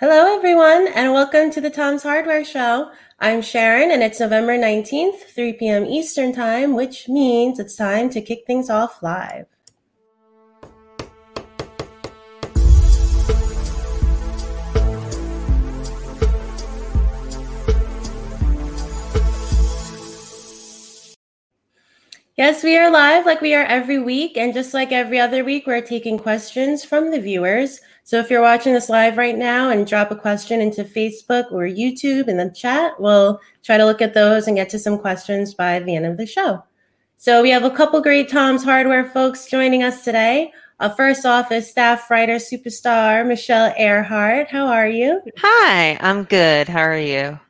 Hello, everyone, and welcome to the Tom's Hardware Show. I'm Sharon, and it's November 19th, 3 p.m. Eastern Time, which means it's time to kick things off live. Yes, we are live like we are every week, and just like every other week, we're taking questions from the viewers. So if you're watching this live right now and drop a question into Facebook or YouTube in the chat, we'll try to look at those and get to some questions by the end of the show. So we have a couple great Tom's Hardware folks joining us today. First off is staff writer superstar Michelle Earhart. How are you? Hi, I'm good. How are you?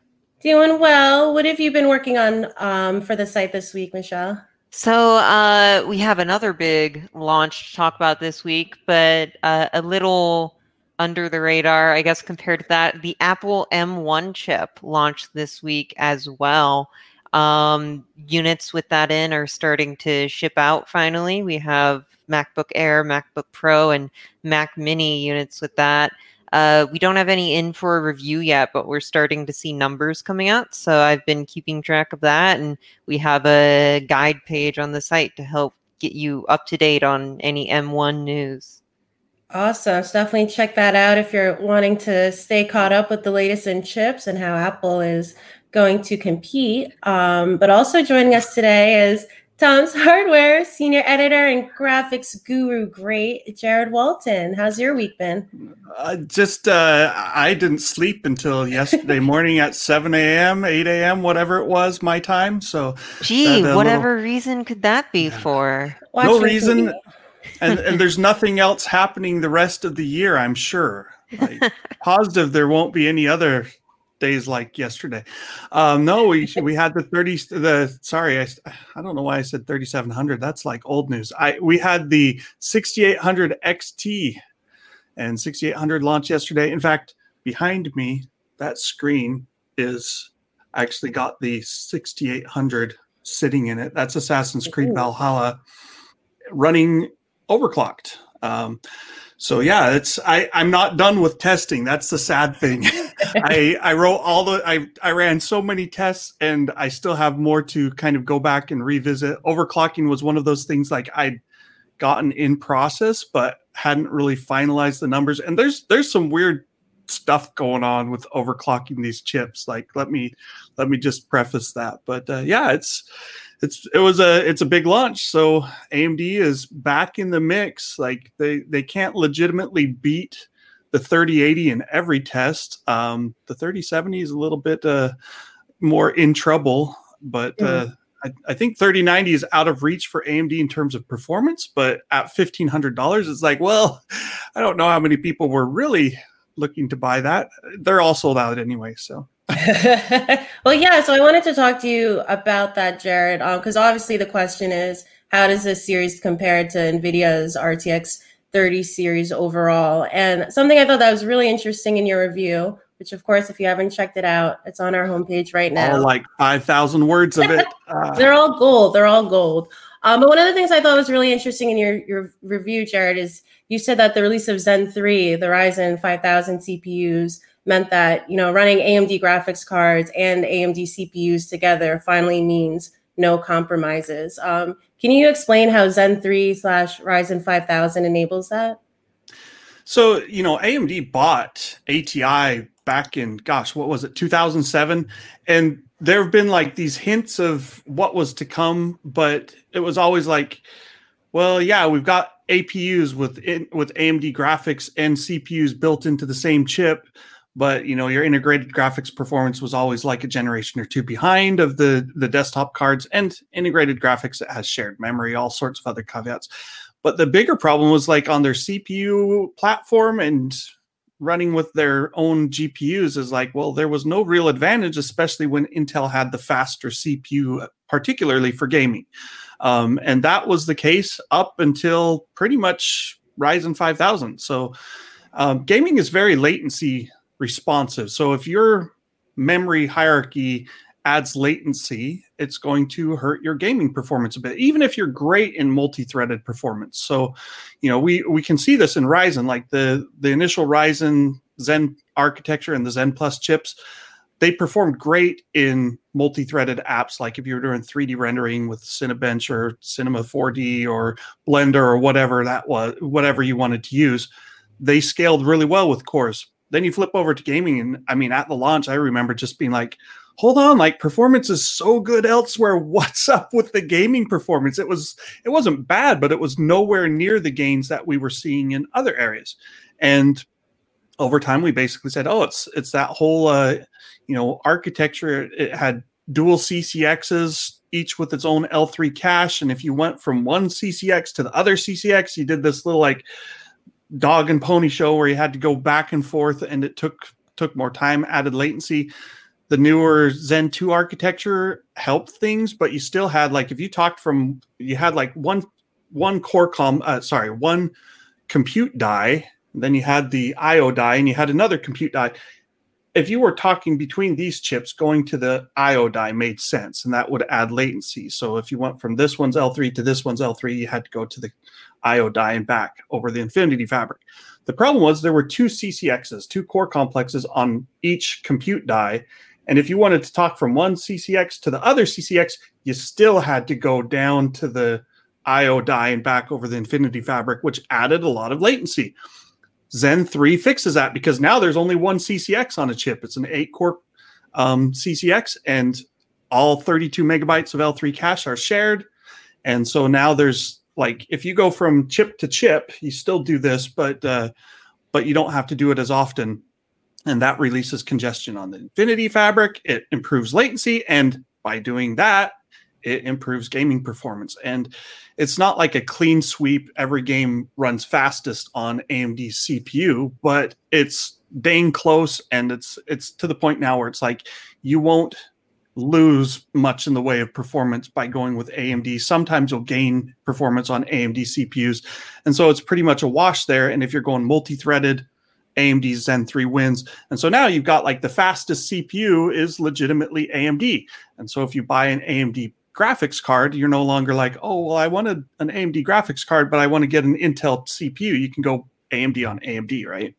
Doing well. What have you been working on for the site this week, Michelle? So we have another big launch to talk about this week, but a little under the radar, I guess, compared to that. The Apple M1 chip launched this week as well. Units with that in are starting to ship out finally. We have MacBook Air, MacBook Pro, and Mac Mini units with that. We don't have any in for a review yet, but we're starting to see numbers coming out. So I've been keeping track of that. And we have a guide page on the site to help get you up to date on any M1 news. Awesome. So definitely check that out if you're wanting to stay caught up with the latest in chips and how Apple is going to compete. But also joining us today is Tom's Hardware senior editor and graphics guru, great Jared Walton. How's your week been? I didn't sleep until yesterday morning at 7 a.m., 8 a.m., whatever it was, my time. So, reason could that be for? No reason, and there's nothing else happening the rest of the year, I'm sure. Like, positive there won't be any other days like yesterday. We had the 30. I don't know why I said 3700. That's like old news. We had the 6800 XT and 6800 launch yesterday. In fact, behind me, that screen is actually got the 6800 sitting in it. That's Assassin's Creed Valhalla running overclocked. So yeah, I'm not done with testing. That's the sad thing. I ran so many tests and I still have more to kind of go back and revisit. Overclocking was one of those things like I'd gotten in process, but hadn't really finalized the numbers. And there's some weird stuff going on with overclocking these chips. Like, let me just preface that. But yeah, it's a big launch. So AMD is back in the mix. Like they can't legitimately beat the 3080 in every test. The 3070 is a little bit more in trouble, but I think 3090 is out of reach for AMD in terms of performance. But at $1,500, it's like, well, I don't know how many people were really looking to buy that. They're all sold out anyway, so. Well, yeah, so I wanted to talk to you about that, Jared, because obviously the question is, how does this series compare to NVIDIA's RTX 30 series overall? And something I thought that was really interesting in your review, which, of course, if you haven't checked it out, it's on our homepage right now. All like 5,000 words of it. They're all gold. They're all gold. But one of the things I thought was really interesting in your review, Jared, is you said that the release of Zen 3, the Ryzen 5000 CPUs, meant that, you know, running AMD graphics cards and AMD CPUs together finally means no compromises. Can you explain how Zen 3/Ryzen 5000 enables that? So, you know, AMD bought ATI back in, 2007? And there have been like these hints of what was to come, but it was always like, well, yeah, we've got APUs with AMD graphics and CPUs built into the same chip. But, you know, your integrated graphics performance was always like a generation or two behind of the desktop cards and integrated graphics that has shared memory, all sorts of other caveats. But the bigger problem was like on their CPU platform and running with their own GPUs is like, well, there was no real advantage, especially when Intel had the faster CPU, particularly for gaming. And that was the case up until pretty much Ryzen 5000. So gaming is very latency responsive. So if your memory hierarchy adds latency, it's going to hurt your gaming performance a bit, even if you're great in multi-threaded performance. So, you know, we can see this in Ryzen, like the initial Ryzen Zen architecture and the Zen Plus chips, they performed great in multi-threaded apps. Like if you were doing 3D rendering with Cinebench or Cinema 4D or Blender or whatever that was, whatever you wanted to use, they scaled really well with cores. Then you flip over to gaming, and I mean, at the launch, I remember just being like, hold on, like performance is so good elsewhere. What's up with the gaming performance? It wasn't bad, but it was nowhere near the gains that we were seeing in other areas. And over time, we basically said, oh, it's that whole architecture. It had dual CCXs, each with its own L3 cache. And if you went from one CCX to the other CCX, you did this little like dog and pony show where you had to go back and forth, and it took more time, added latency. The newer Zen 2 architecture helped things, but you still had like, if you talked from, you had like one compute die, then you had the IO die, and you had another compute die. If you were talking between these chips, going to the IO die made sense, and that would add latency. So if you went from this one's L3 to this one's L3, you had to go to the IO die and back over the Infinity Fabric. The problem was there were two CCXs, two core complexes on each compute die. And if you wanted to talk from one CCX to the other CCX, you still had to go down to the IO die and back over the Infinity Fabric, which added a lot of latency. Zen 3 fixes that because now there's only one CCX on a chip. It's an 8-core CCX, and all 32 megabytes of L3 cache are shared. And so now there's like, if you go from chip to chip, you still do this, but you don't have to do it as often. And that releases congestion on the Infinity Fabric. It improves latency. And by doing that, it improves gaming performance. And it's not like a clean sweep. Every game runs fastest on AMD CPU, but it's dang close. And it's to the point now where it's like, you won't lose much in the way of performance by going with AMD. Sometimes you'll gain performance on AMD CPUs. And so it's pretty much a wash there. And if you're going multi-threaded, AMD Zen 3 wins. And so now you've got like the fastest CPU is legitimately AMD. And so if you buy an AMD graphics card, you're no longer like, oh, well, I wanted an AMD graphics card, but I want to get an Intel CPU. You can go AMD on AMD, right?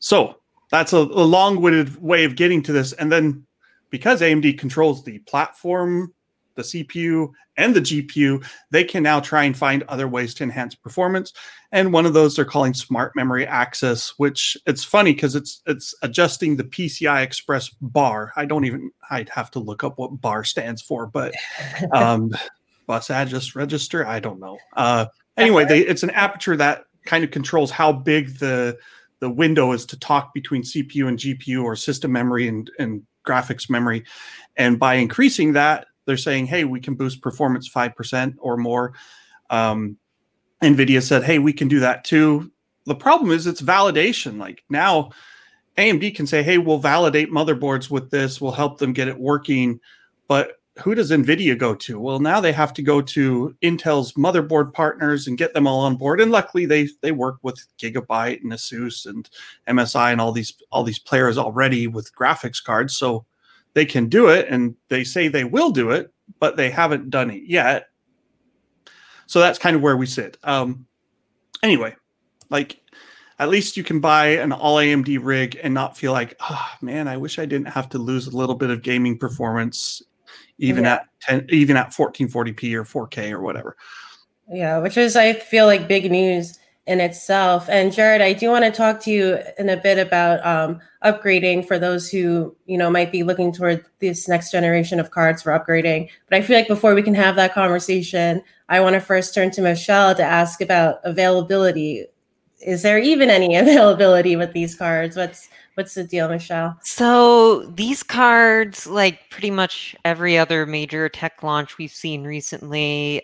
So that's a long-winded way of getting to this. And then because AMD controls the platform, the CPU, and the GPU, they can now try and find other ways to enhance performance. And one of those they're calling smart memory access, which it's funny because it's adjusting the PCI Express bar. I'd have to look up what bar stands for, but bus address register, I don't know. Anyway, it's an aperture that kind of controls how big the window is to talk between CPU and GPU, or system memory and graphics memory. And by increasing that, they're saying, hey, we can boost performance 5% or more. NVIDIA said, hey, we can do that too. The problem is it's validation. Like now AMD can say, hey, we'll validate motherboards with this. We'll help them get it working. But who does NVIDIA go to? Well, now they have to go to Intel's motherboard partners and get them all on board. And luckily they work with Gigabyte and Asus and MSI and all these players already with graphics cards. So they can do it, and they say they will do it, but they haven't done it yet. So that's kind of where we sit. Anyway, like at least you can buy an all AMD rig and not feel like, oh man, I wish I didn't have to lose a little bit of gaming performance, even at 1440p or 4K or whatever. Yeah, which is, I feel like, big news in itself. And Jared, I do want to talk to you in a bit about upgrading for those who, might be looking toward this next generation of cards for upgrading. But I feel like before we can have that conversation, I want to first turn to Michelle to ask about availability. Is there even any availability with these cards? What's the deal, Michelle? So these cards, like pretty much every other major tech launch we've seen recently,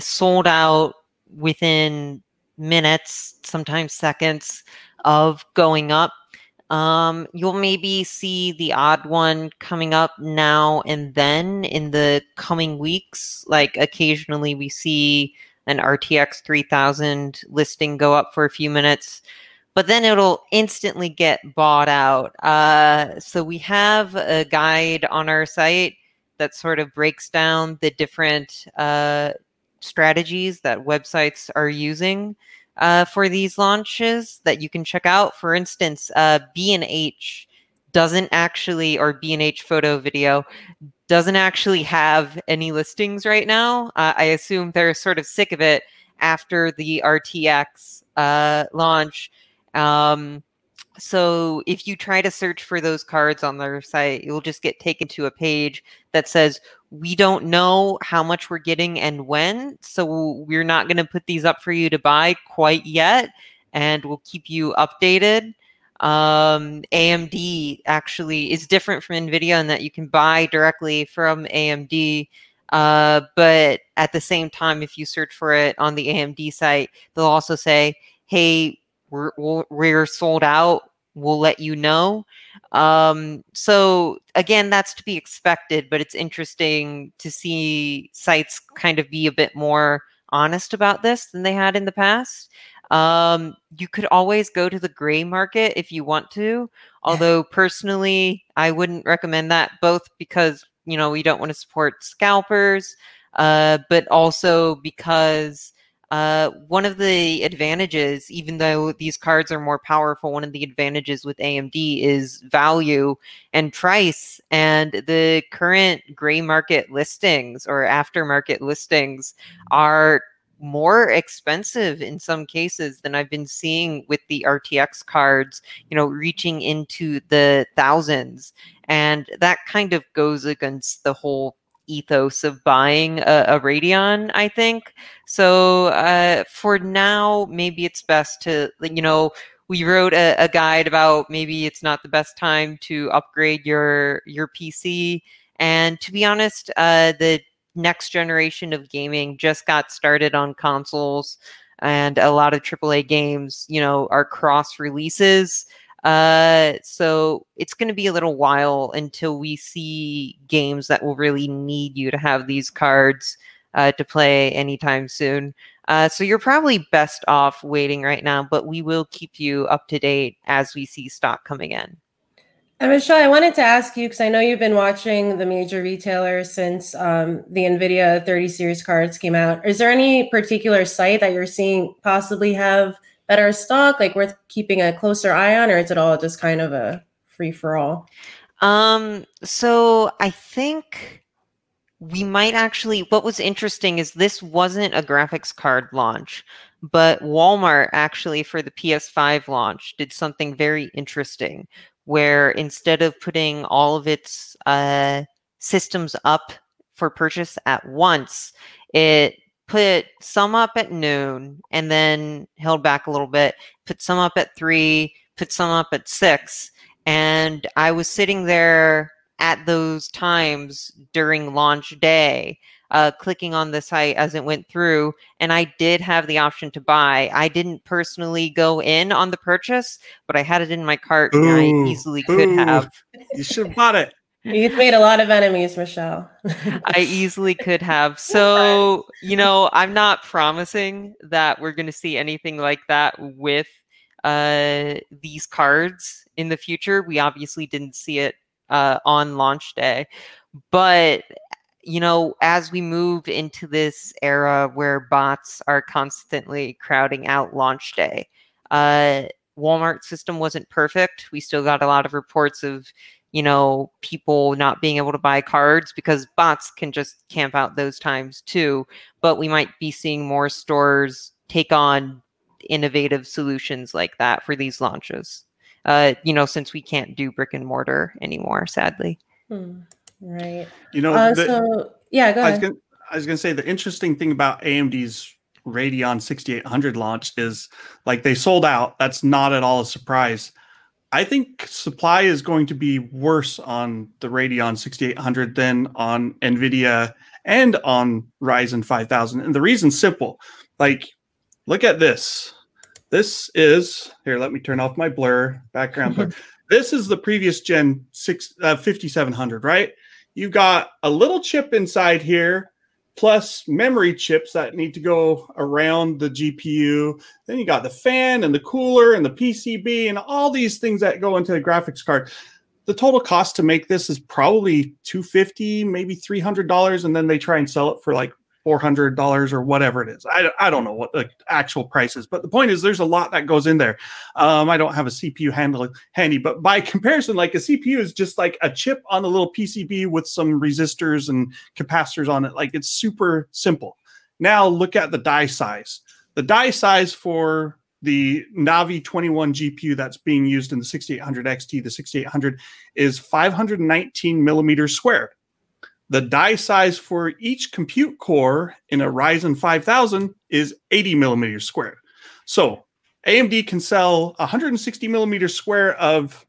sold out within minutes, sometimes seconds of going up. You'll maybe see the odd one coming up now and then in the coming weeks. Like occasionally we see an RTX 3000 listing go up for a few minutes, but then it'll instantly get bought out. So we have a guide on our site that sort of breaks down the different strategies that websites are using for these launches that you can check out. For instance, B&H doesn't actually, or B&H Photo Video, doesn't actually have any listings right now. I assume they're sort of sick of it after the RTX launch. So if you try to search for those cards on their site, you'll just get taken to a page that says, we don't know how much we're getting and when, so we're not going to put these up for you to buy quite yet, and we'll keep you updated. AMD actually is different from NVIDIA in that you can buy directly from AMD, but at the same time, if you search for it on the AMD site, they'll also say, hey, we're sold out. We'll let you know. So again, that's to be expected, but it's interesting to see sites kind of be a bit more honest about this than they had in the past. You could always go to the gray market if you want to, although personally, I wouldn't recommend that, both because, you know, we don't want to support scalpers, but also because one of the advantages, even though these cards are more powerful, one of the advantages with AMD is value and price, and the current gray market listings or aftermarket listings are more expensive in some cases than I've been seeing with the RTX cards, you know, reaching into the thousands. And that kind of goes against the whole ethos of buying a Radeon, I think. So for now, maybe it's best to, you know, we wrote a guide about maybe it's not the best time to upgrade your PC. And to be honest, the next generation of gaming just got started on consoles, and a lot of AAA games, you know, are cross releases. So it's going to be a little while until we see games that will really need you to have these cards to play anytime soon. So you're probably best off waiting right now, but we will keep you up to date as we see stock coming in. And Michelle, I wanted to ask you, because I know you've been watching the major retailers since the NVIDIA 30 series cards came out. Is there any particular site that you're seeing possibly have better stock, like worth keeping a closer eye on, or is it all just kind of a free-for-all? So I think we might actually, what was interesting is this wasn't a graphics card launch, but Walmart actually for the PS5 launch did something very interesting where instead of putting all of its systems up for purchase at once, it put some up at noon and then held back a little bit, put some up at 3, put some up at 6. And I was sitting there at those times during launch day, clicking on the site as it went through. And I did have the option to buy. I didn't personally go in on the purchase, but I had it in my cart and I easily could have. You should have bought it. You've made a lot of enemies, Michelle. I easily could have. So, you know, I'm not promising that we're going to see anything like that with these cards in the future. We obviously didn't see it on launch day. But, you know, as we move into this era where bots are constantly crowding out launch day, Walmart's system wasn't perfect. We still got a lot of reports of, you know, people not being able to buy cards because bots can just camp out those times too. But we might be seeing more stores take on innovative solutions like that for these launches, you know, since we can't do brick and mortar anymore, sadly. Right. You know, go ahead. I was going to say the interesting thing about AMD's Radeon 6800 launch is like they sold out. That's not at all a surprise. I think supply is going to be worse on the Radeon 6800 than on NVIDIA and on Ryzen 5000. And the reason's simple. Like, look at this. This is, here, let me turn off my blur, background blur. This is the previous gen 5700, right? You got a little chip inside here, plus memory chips that need to go around the GPU. Then you got the fan and the cooler and the PCB and all these things that go into the graphics card. The total cost to make this is probably $250, maybe $300. And then they try and sell it for like $400 or whatever it is. I don't know what the actual price is, but the point is there's a lot that goes in there. I don't have a CPU handy, but by comparison, like a CPU is just like a chip on a little PCB with some resistors and capacitors on it. Like it's super simple. Now look at the die size. The die size for the Navi 21 GPU that's being used in the 6800 XT, the 6800, is 519 millimeters squared. The die size for each compute core in a Ryzen 5000 is 80 millimeters squared. So AMD can sell 160 millimeters square of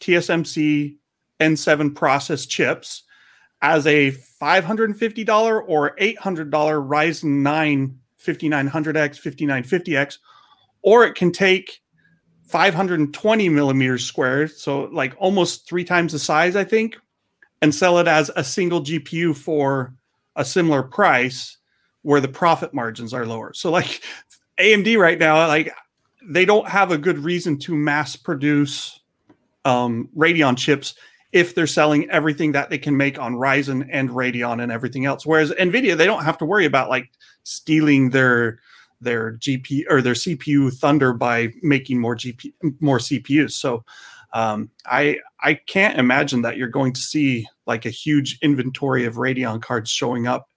TSMC N7 process chips as a $550 or $800 Ryzen 9 5900X, 5950X, or it can take 520 millimeters squared, so like almost three times the size, I think, and sell it as a single GPU for a similar price where the profit margins are lower. So like AMD right now, like they don't have a good reason to mass produce Radeon chips if they're selling everything that they can make on Ryzen and Radeon and everything else. Whereas NVIDIA, they don't have to worry about like stealing their GPU or their CPU thunder by making more CPUs. So I can't imagine that you're going to see like a huge inventory of Radeon cards showing up.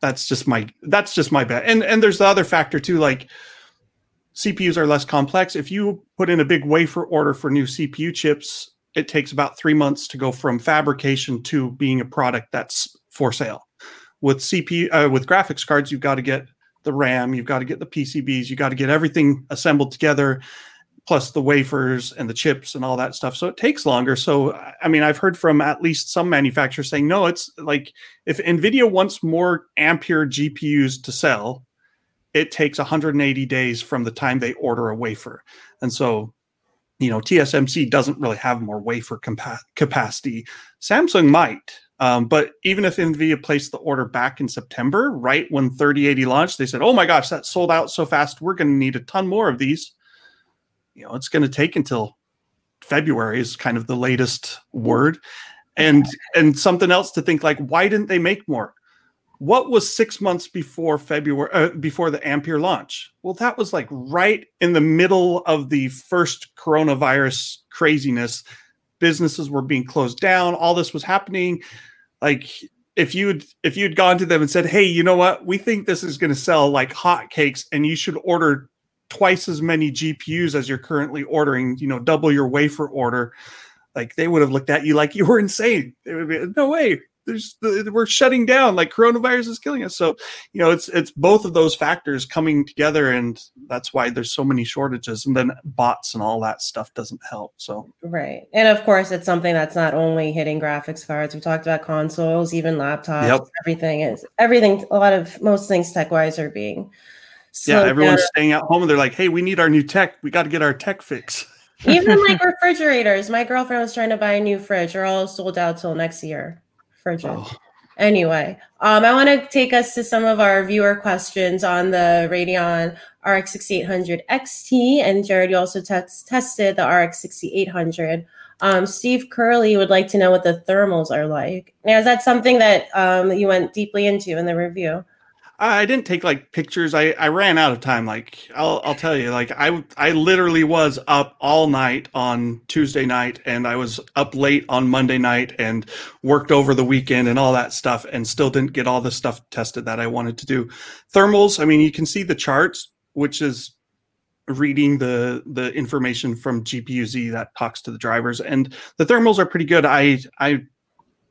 That's just my bet. And there's the other factor too, like CPUs are less complex. If you put in a big wafer order for new CPU chips, it takes about 3 months to go from fabrication to being a product that's for sale. With with graphics cards, you've got to get the RAM, you've got to get the PCBs, you got to get everything assembled together, plus the wafers and the chips and all that stuff. So it takes longer. So, I mean, I've heard from at least some manufacturers saying, no, it's like if NVIDIA wants more Ampere GPUs to sell, it takes 180 days from the time they order a wafer. And so, you know, TSMC doesn't really have more wafer capacity. Samsung might. But even if NVIDIA placed the order back in September, right when 3080 launched, they said, oh my gosh, that sold out so fast. We're going to need a ton more of these. You know, it's going to take until February is kind of the latest word. And something else to think, like, why didn't they make more? What was 6 months before February, before the Ampere launch? Well, that was like right in the middle of the first coronavirus craziness. Businesses were being closed down. All this was happening. Like if you'd gone to them and said, hey, you know what? We think this is going to sell like hotcakes and you should order twice as many GPUs as you're currently ordering, you know, double your wafer order. Like they would have looked at you like you were insane. They would be, no way. We're shutting down, like coronavirus is killing us. So, you know, it's both of those factors coming together, and that's why there's so many shortages. And then bots and all that stuff doesn't help. So right, and of course, it's something that's not only hitting graphics cards. We talked about consoles, even laptops. Yep. Everything. A lot of most things tech-wise are being. Everyone's staying at home, and they're like, "Hey, we need our new tech. We got to get our tech fix." Even like refrigerators. My girlfriend was trying to buy a new fridge. They're all sold out till next year. Anyway, I want to take us to some of our viewer questions on the Radeon RX 6800 XT, and Jared, you also tested the RX 6800. Steve Curley would like to know what the thermals are like. Now, is that something that you went deeply into in the review? I didn't take like pictures. I ran out of time. Like I'll tell you, like I literally was up all night on Tuesday night, and I was up late on Monday night, and worked over the weekend and all that stuff, and still didn't get all the stuff tested that I wanted to do. Thermals. I mean, you can see the charts, which is reading the information from GPU-Z that talks to the drivers, and the thermals are pretty good. I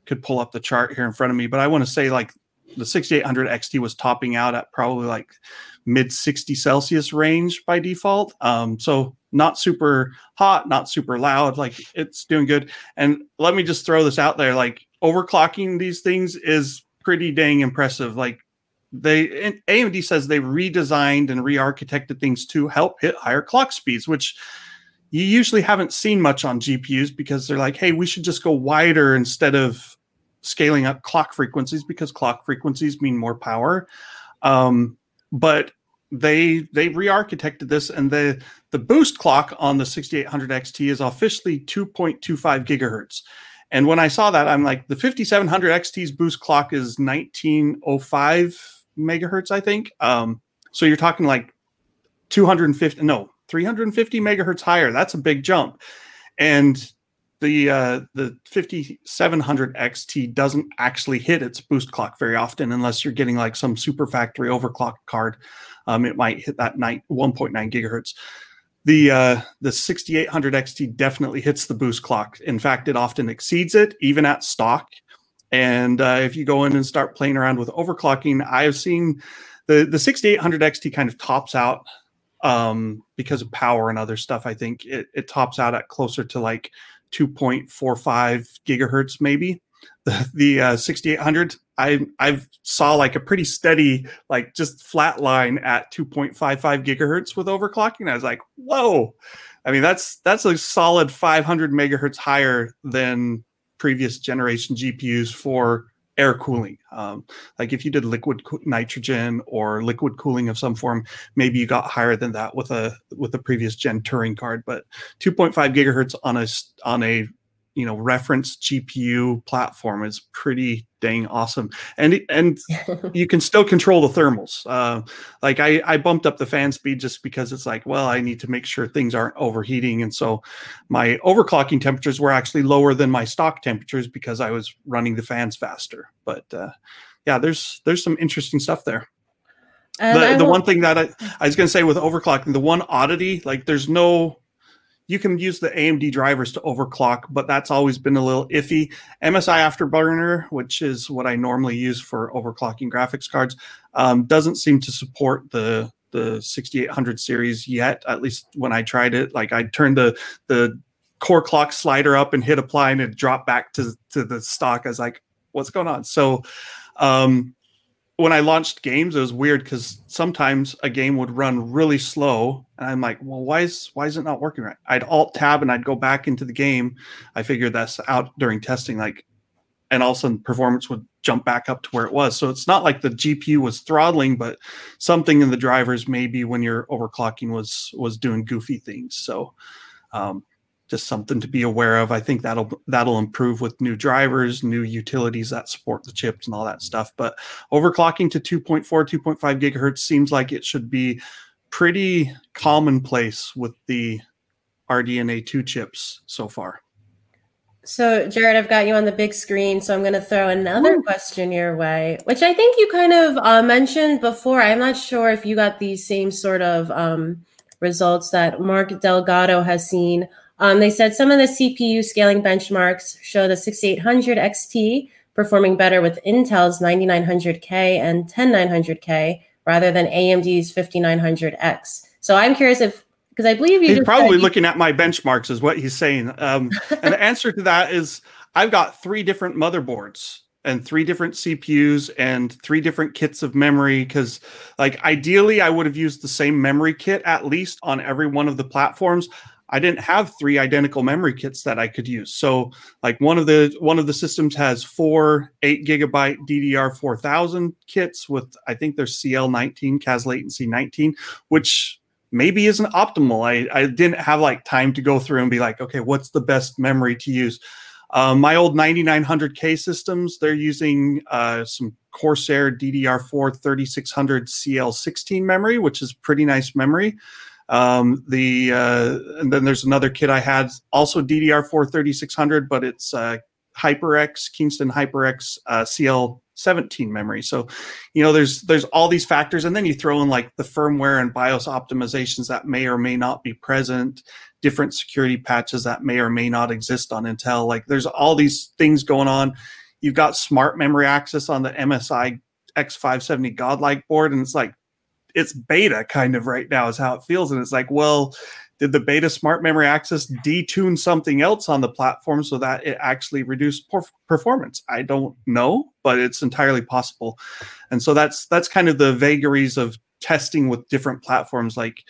could pull up the chart here in front of me, but I want to say like the 6800 XT was topping out at probably like mid 60 Celsius range by default. So not super hot, not super loud, like it's doing good. And let me just throw this out there. Like overclocking these things is pretty dang impressive. Like AMD says they redesigned and re-architected things to help hit higher clock speeds, which you usually haven't seen much on GPUs because they're like, hey, we should just go wider instead of scaling up clock frequencies because clock frequencies mean more power. But they re-architected this, and the boost clock on the 6800 XT is officially 2.25 gigahertz. And when I saw that, I'm like, the 5700 XT's boost clock is 1905 megahertz, I think. So you're talking like 350 megahertz higher. That's a big jump. And the 5700 XT doesn't actually hit its boost clock very often, unless you're getting like some super factory overclock card. It might hit that 1.9 gigahertz. The 6800 XT definitely hits the boost clock. In fact, it often exceeds it, even at stock. And if you go in and start playing around with overclocking, I've seen the 6800 XT kind of tops out because of power and other stuff. I think it tops out at closer to like 2.45 gigahertz, maybe. The 6800, I've saw like a pretty steady, like just flat line at 2.55 gigahertz with overclocking. I was like, whoa. I mean, that's a solid 500 megahertz higher than previous generation GPUs for air cooling. Like if you did liquid nitrogen or liquid cooling of some form, maybe you got higher than that with a previous gen Turing card. But 2.5 gigahertz on a reference GPU platform is pretty dang awesome. And you can still control the thermals. Like I bumped up the fan speed just because it's like, well, I need to make sure things aren't overheating. And so my overclocking temperatures were actually lower than my stock temperatures because I was running the fans faster. But yeah, there's some interesting stuff there. The one thing that I was going to say with overclocking, the one oddity, like you can use the AMD drivers to overclock, but that's always been a little iffy. MSI Afterburner, which is what I normally use for overclocking graphics cards, doesn't seem to support the 6800 series yet, at least when I tried it. Like I turned the core clock slider up and hit apply, and it dropped back to the stock. I was like, what's going on? So when I launched games, it was weird because sometimes a game would run really slow, and I'm like, well, why is it not working right? I'd alt tab and I'd go back into the game. I figured that's out during testing, like, and all of a sudden performance would jump back up to where it was. So it's not like the GPU was throttling, but something in the drivers maybe when you're overclocking was doing goofy things. So just something to be aware of. I think that'll improve with new drivers, new utilities that support the chips and all that stuff. But overclocking to 2.4, 2.5 gigahertz seems like it should be pretty commonplace with the RDNA 2 chips so far. So, Jared, I've got you on the big screen, so I'm going to throw another question your way, which I think you kind of mentioned before. I'm not sure if you got the same sort of results that Mark Delgado has seen. They said some of the CPU scaling benchmarks show the 6800 XT performing better with Intel's 9900K and 10900K rather than AMD's 5900X. So I'm curious if, because I believe he's probably looking at my benchmarks is what he's saying. And the answer to that is I've got 3 different motherboards and 3 different CPUs and 3 different kits of memory. Cause like ideally I would have used the same memory kit, at least on every one of the platforms. I didn't have 3 identical memory kits that I could use. So like one of the systems has 4 8GB DDR4000 kits with, I think there's CL19, CAS latency 19, which maybe isn't optimal. I didn't have like time to go through and be like, okay, what's the best memory to use? My old 9900K systems, they're using some Corsair DDR4 3600 CL16 memory, which is pretty nice memory. And then there's another kit I had also DDR4 3600, but it's HyperX, Kingston HyperX CL17 memory. So, there's all these factors, and then you throw in like the firmware and BIOS optimizations that may or may not be present, different security patches that may or may not exist on Intel. Like there's all these things going on. You've got smart memory access on the MSI X570 Godlike board, and it's like, it's beta kind of right now is how it feels. And it's like, well, did the beta smart memory access detune something else on the platform so that it actually reduced performance? I don't know, but it's entirely possible. And so that's kind of the vagaries of testing with different platforms. Like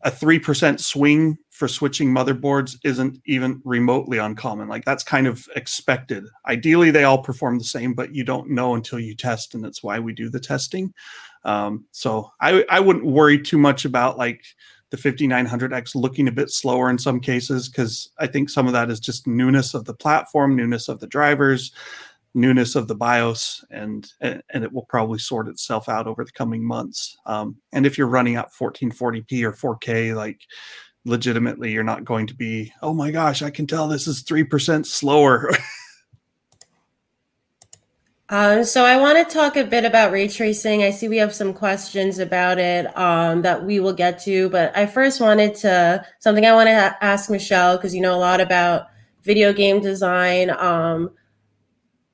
a 3% swing for switching motherboards isn't even remotely uncommon. Like that's kind of expected. Ideally, they all perform the same, but you don't know until you test. And that's why we do the testing. So I wouldn't worry too much about like the 5900X looking a bit slower in some cases, because I think some of that is just newness of the platform, newness of the drivers, newness of the BIOS, and it will probably sort itself out over the coming months. And if you're running at 1440p or 4K, like legitimately, you're not going to be, oh my gosh, I can tell this is 3% slower. So I want to talk a bit about ray tracing. I see we have some questions about it that we will get to, but I first wanted to, something I want to ask Michelle, because you know a lot about video game design.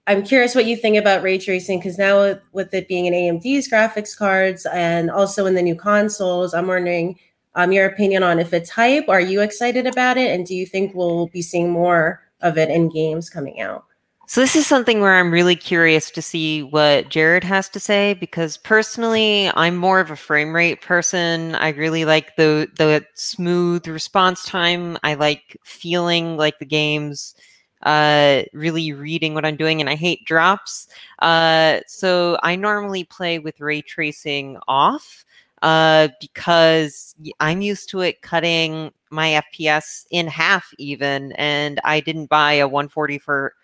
I'm curious what you think about ray tracing, because now with it being in AMD's graphics cards and also in the new consoles, I'm wondering your opinion on if it's hype. Are you excited about it? And do you think we'll be seeing more of it in games coming out? So this is something where I'm really curious to see what Jared has to say, because personally, I'm more of a frame rate person. I really like the smooth response time. I like feeling like the game's really reading what I'm doing, and I hate drops. So I normally play with ray tracing off because I'm used to it cutting my FPS in half even, and I didn't buy a 144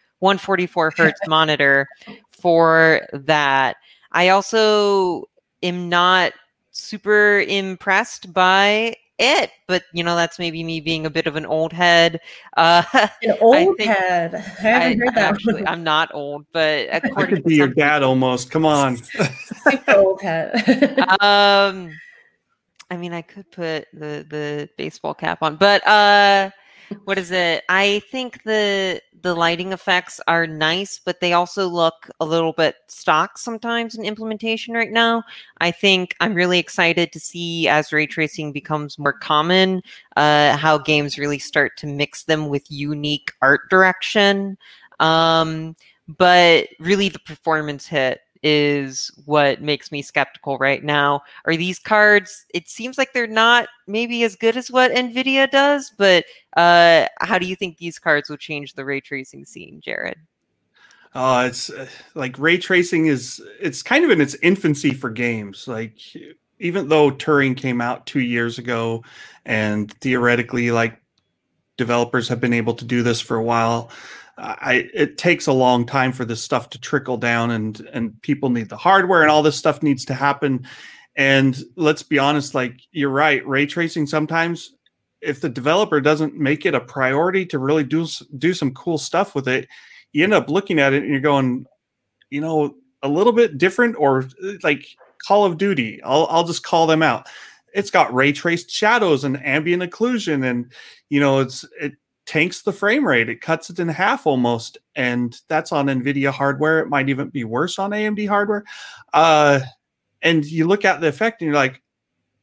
hertz monitor for that. I also am not super impressed by it, but you know, that's maybe me being a bit of an old head. I haven't heard that. Actually, I'm not old, but according I could be your dad almost. Come on, old head. I mean, I could put the baseball cap on, but what is it? I think the lighting effects are nice, but they also look a little bit stock sometimes in implementation right now. I think I'm really excited to see, as ray tracing becomes more common, how games really start to mix them with unique art direction. But really the performance hit is what makes me skeptical right now. Are these cards, it seems like they're not maybe as good as what NVIDIA does, but how do you think these cards will change the ray tracing scene, Jared? It's like ray tracing is, it's kind of in its infancy for games. Like, even though Turing came out 2 years ago and theoretically like developers have been able to do this for a while, it takes a long time for this stuff to trickle down, and people need the hardware and all this stuff needs to happen. And let's be honest, like you're right, ray tracing sometimes, if the developer doesn't make it a priority to really do some cool stuff with it, you end up looking at it and you're going, you know, a little bit different, or like Call of Duty, I'll just call them out. It's got ray traced shadows and ambient occlusion, and you know, it tanks the frame rate. It cuts it in half almost. And that's on NVIDIA hardware. It might even be worse on AMD hardware. And you look at the effect and you're like,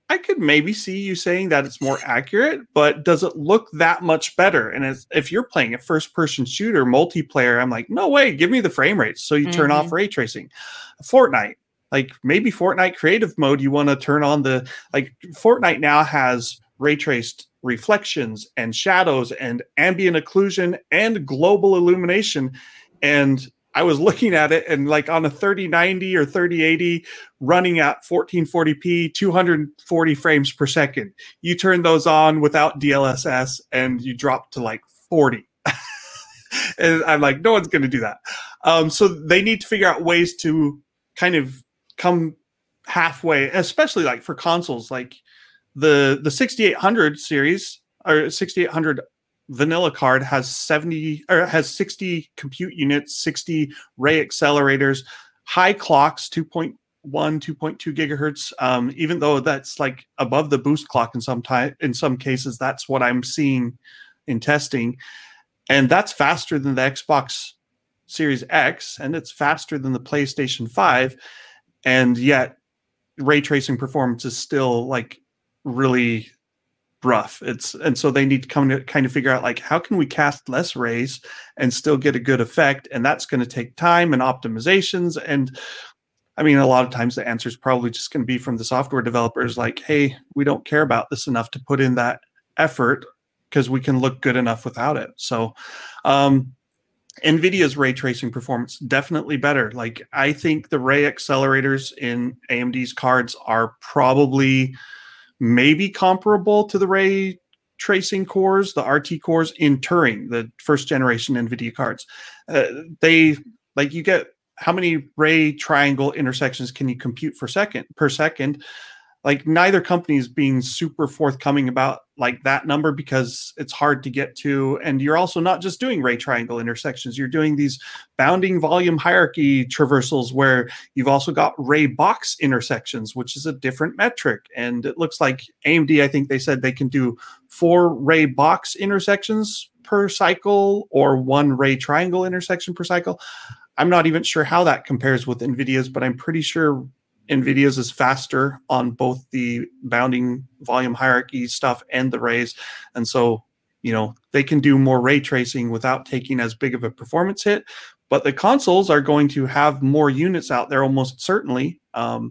I could maybe see you saying that it's more accurate, but does it look that much better? And if you're playing a first-person shooter multiplayer, I'm like, no way, give me the frame rates. So you turn off ray tracing. Fortnite, like maybe Fortnite creative mode, you want to turn on the, like Fortnite now has ray traced reflections and shadows and ambient occlusion and global illumination. And I was looking at it, and like on a 3090 or 3080 running at 1440p, 240 frames per second, you turn those on without DLSS and you drop to like 40. And I'm like, no one's going to do that. So they need to figure out ways to kind of come halfway, especially like for consoles, like the 6800 series or 6800 vanilla card has 60 compute units, 60 ray accelerators, high clocks, 2.1, 2.2 gigahertz. Even though that's like above the boost clock in some cases, that's what I'm seeing in testing. And that's faster than the Xbox Series X, and it's faster than the PlayStation 5. And yet ray tracing performance is still like really rough. And so they need to come to kind of figure out like, how can we cast less rays and still get a good effect? And that's going to take time and optimizations. And I mean, a lot of times the answer is probably just going to be from the software developers, like, hey, we don't care about this enough to put in that effort because we can look good enough without it. So NVIDIA's ray tracing performance definitely better. Like, I think the ray accelerators in AMD's cards are probably maybe comparable to the ray tracing cores, the RT cores in Turing, the first generation NVIDIA cards. They like you get how many ray triangle intersections can you compute per second? Like neither company is being super forthcoming about like that number because it's hard to get to. And you're also not just doing ray triangle intersections. You're doing these bounding volume hierarchy traversals where you've also got ray box intersections, which is a different metric. And it looks like AMD, I think they said they can do 4 ray box intersections per cycle or 1 ray triangle intersection per cycle. I'm not even sure how that compares with NVIDIA's, but I'm pretty sure NVIDIA's is faster on both the bounding volume hierarchy stuff and the rays. And so, they can do more ray tracing without taking as big of a performance hit. But the consoles are going to have more units out there almost certainly. And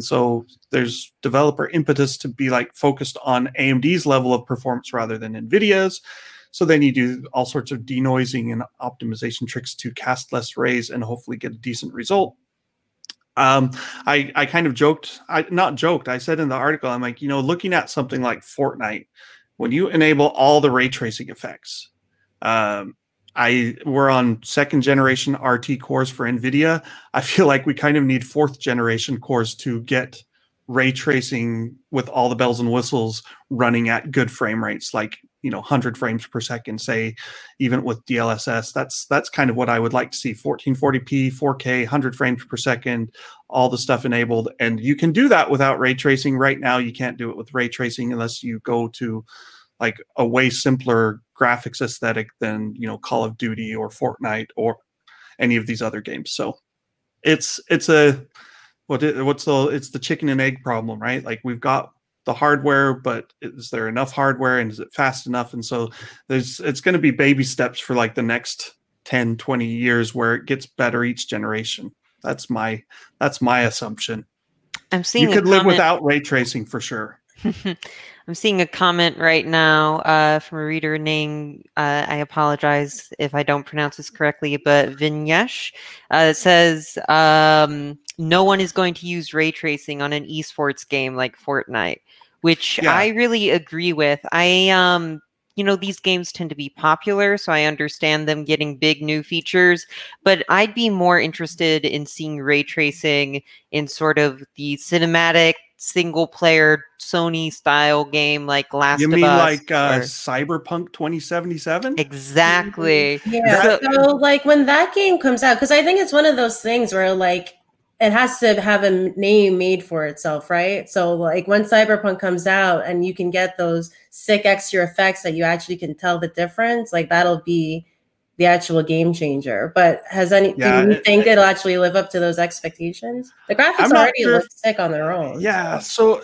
so there's developer impetus to be like focused on AMD's level of performance rather than NVIDIA's. So then you do all sorts of denoising and optimization tricks to cast less rays and hopefully get a decent result. I kind of joked, I said in the article, I'm like, looking at something like Fortnite, when you enable all the ray tracing effects, we're on 2nd generation RT cores for NVIDIA. I feel like we kind of need 4th generation cores to get ray tracing with all the bells and whistles running at good frame rates, like, 100 frames per second, say, even with DLSS. That's kind of what I would like to see. 1440p, 4K, 100 frames per second, all the stuff enabled. And you can do that without ray tracing. Right now, you can't do it with ray tracing unless you go to like a way simpler graphics aesthetic than, Call of Duty or Fortnite or any of these other games. So it's the chicken and egg problem, right? Like we've got the hardware, but is there enough hardware and is it fast enough? And so it's going to be baby steps for like the next 10, 20 years where it gets better each generation. That's my assumption. I'm seeing you could live without ray tracing for sure. I'm seeing a comment right now from a reader named, I apologize if I don't pronounce this correctly, but Vignesh says, no one is going to use ray tracing on an esports game like Fortnite, which I really agree with. These games tend to be popular, so I understand them getting big new features, but I'd be more interested in seeing ray tracing in sort of the cinematic, single-player Sony-style game like Last of Us. You mean like Cyberpunk 2077? Exactly. Yeah. So, like, when that game comes out, because I think it's one of those things where, like, it has to have a name made for itself, right? So, like, when Cyberpunk comes out and you can get those sick extra effects that you actually can tell the difference, like, that'll be the actual game changer. But do you think it'll actually live up to those expectations? The graphics already look sick on their own. Yeah. So,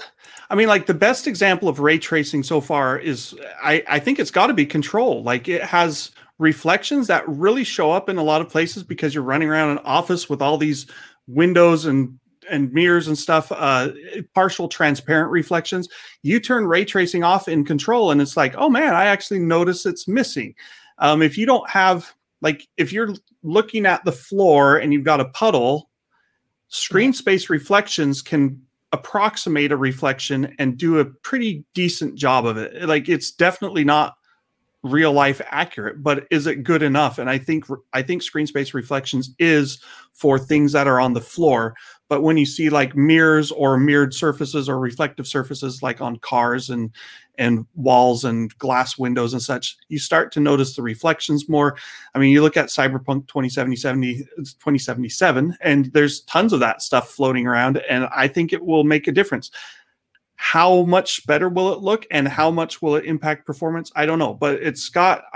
I mean, like the best example of ray tracing so far is, I think it's got to be Control. Like it has reflections that really show up in a lot of places because you're running around an office with all these windows and mirrors and stuff, partial transparent reflections. You turn ray tracing off in Control and it's like, oh man, I actually notice it's missing. If you don't have, like, if you're looking at the floor and you've got a puddle, screen space reflections can approximate a reflection and do a pretty decent job of it. Like, it's definitely not real life accurate, but is it good enough? And I think screen space reflections is for things that are on the floor. But when you see like mirrors or mirrored surfaces or reflective surfaces, like on cars and walls and glass windows and such, you start to notice the reflections more. I mean, you look at Cyberpunk 2077, and there's tons of that stuff floating around. And I think it will make a difference. How much better will it look and how much will it impact performance? I don't know, but I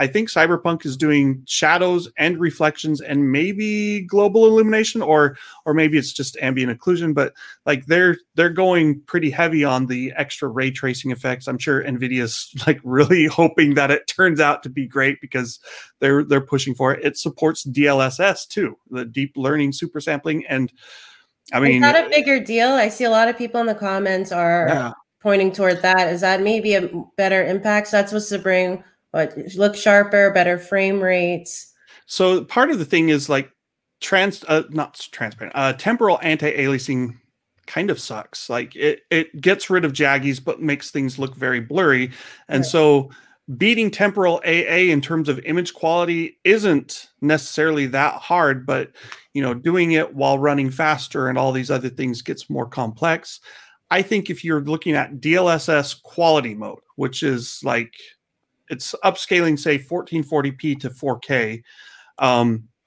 think Cyberpunk is doing shadows and reflections and maybe global illumination or maybe it's just ambient occlusion, but like they're going pretty heavy on the extra ray tracing effects. I'm sure NVIDIA's like really hoping that it turns out to be great because they're pushing for it. It supports DLSS too, the deep learning super sampling, and I mean, is that a bigger deal? I see a lot of people in the comments are pointing toward that. Is that maybe a better impact? So that's supposed to bring look sharper, better frame rates. So part of the thing is like temporal anti-aliasing kind of sucks. Like it gets rid of jaggies, but makes things look very blurry. And so beating temporal AA in terms of image quality isn't necessarily that hard, but you know, doing it while running faster and all these other things gets more complex. I think if you're looking at DLSS quality mode, which is like it's upscaling, say 1440p to 4K.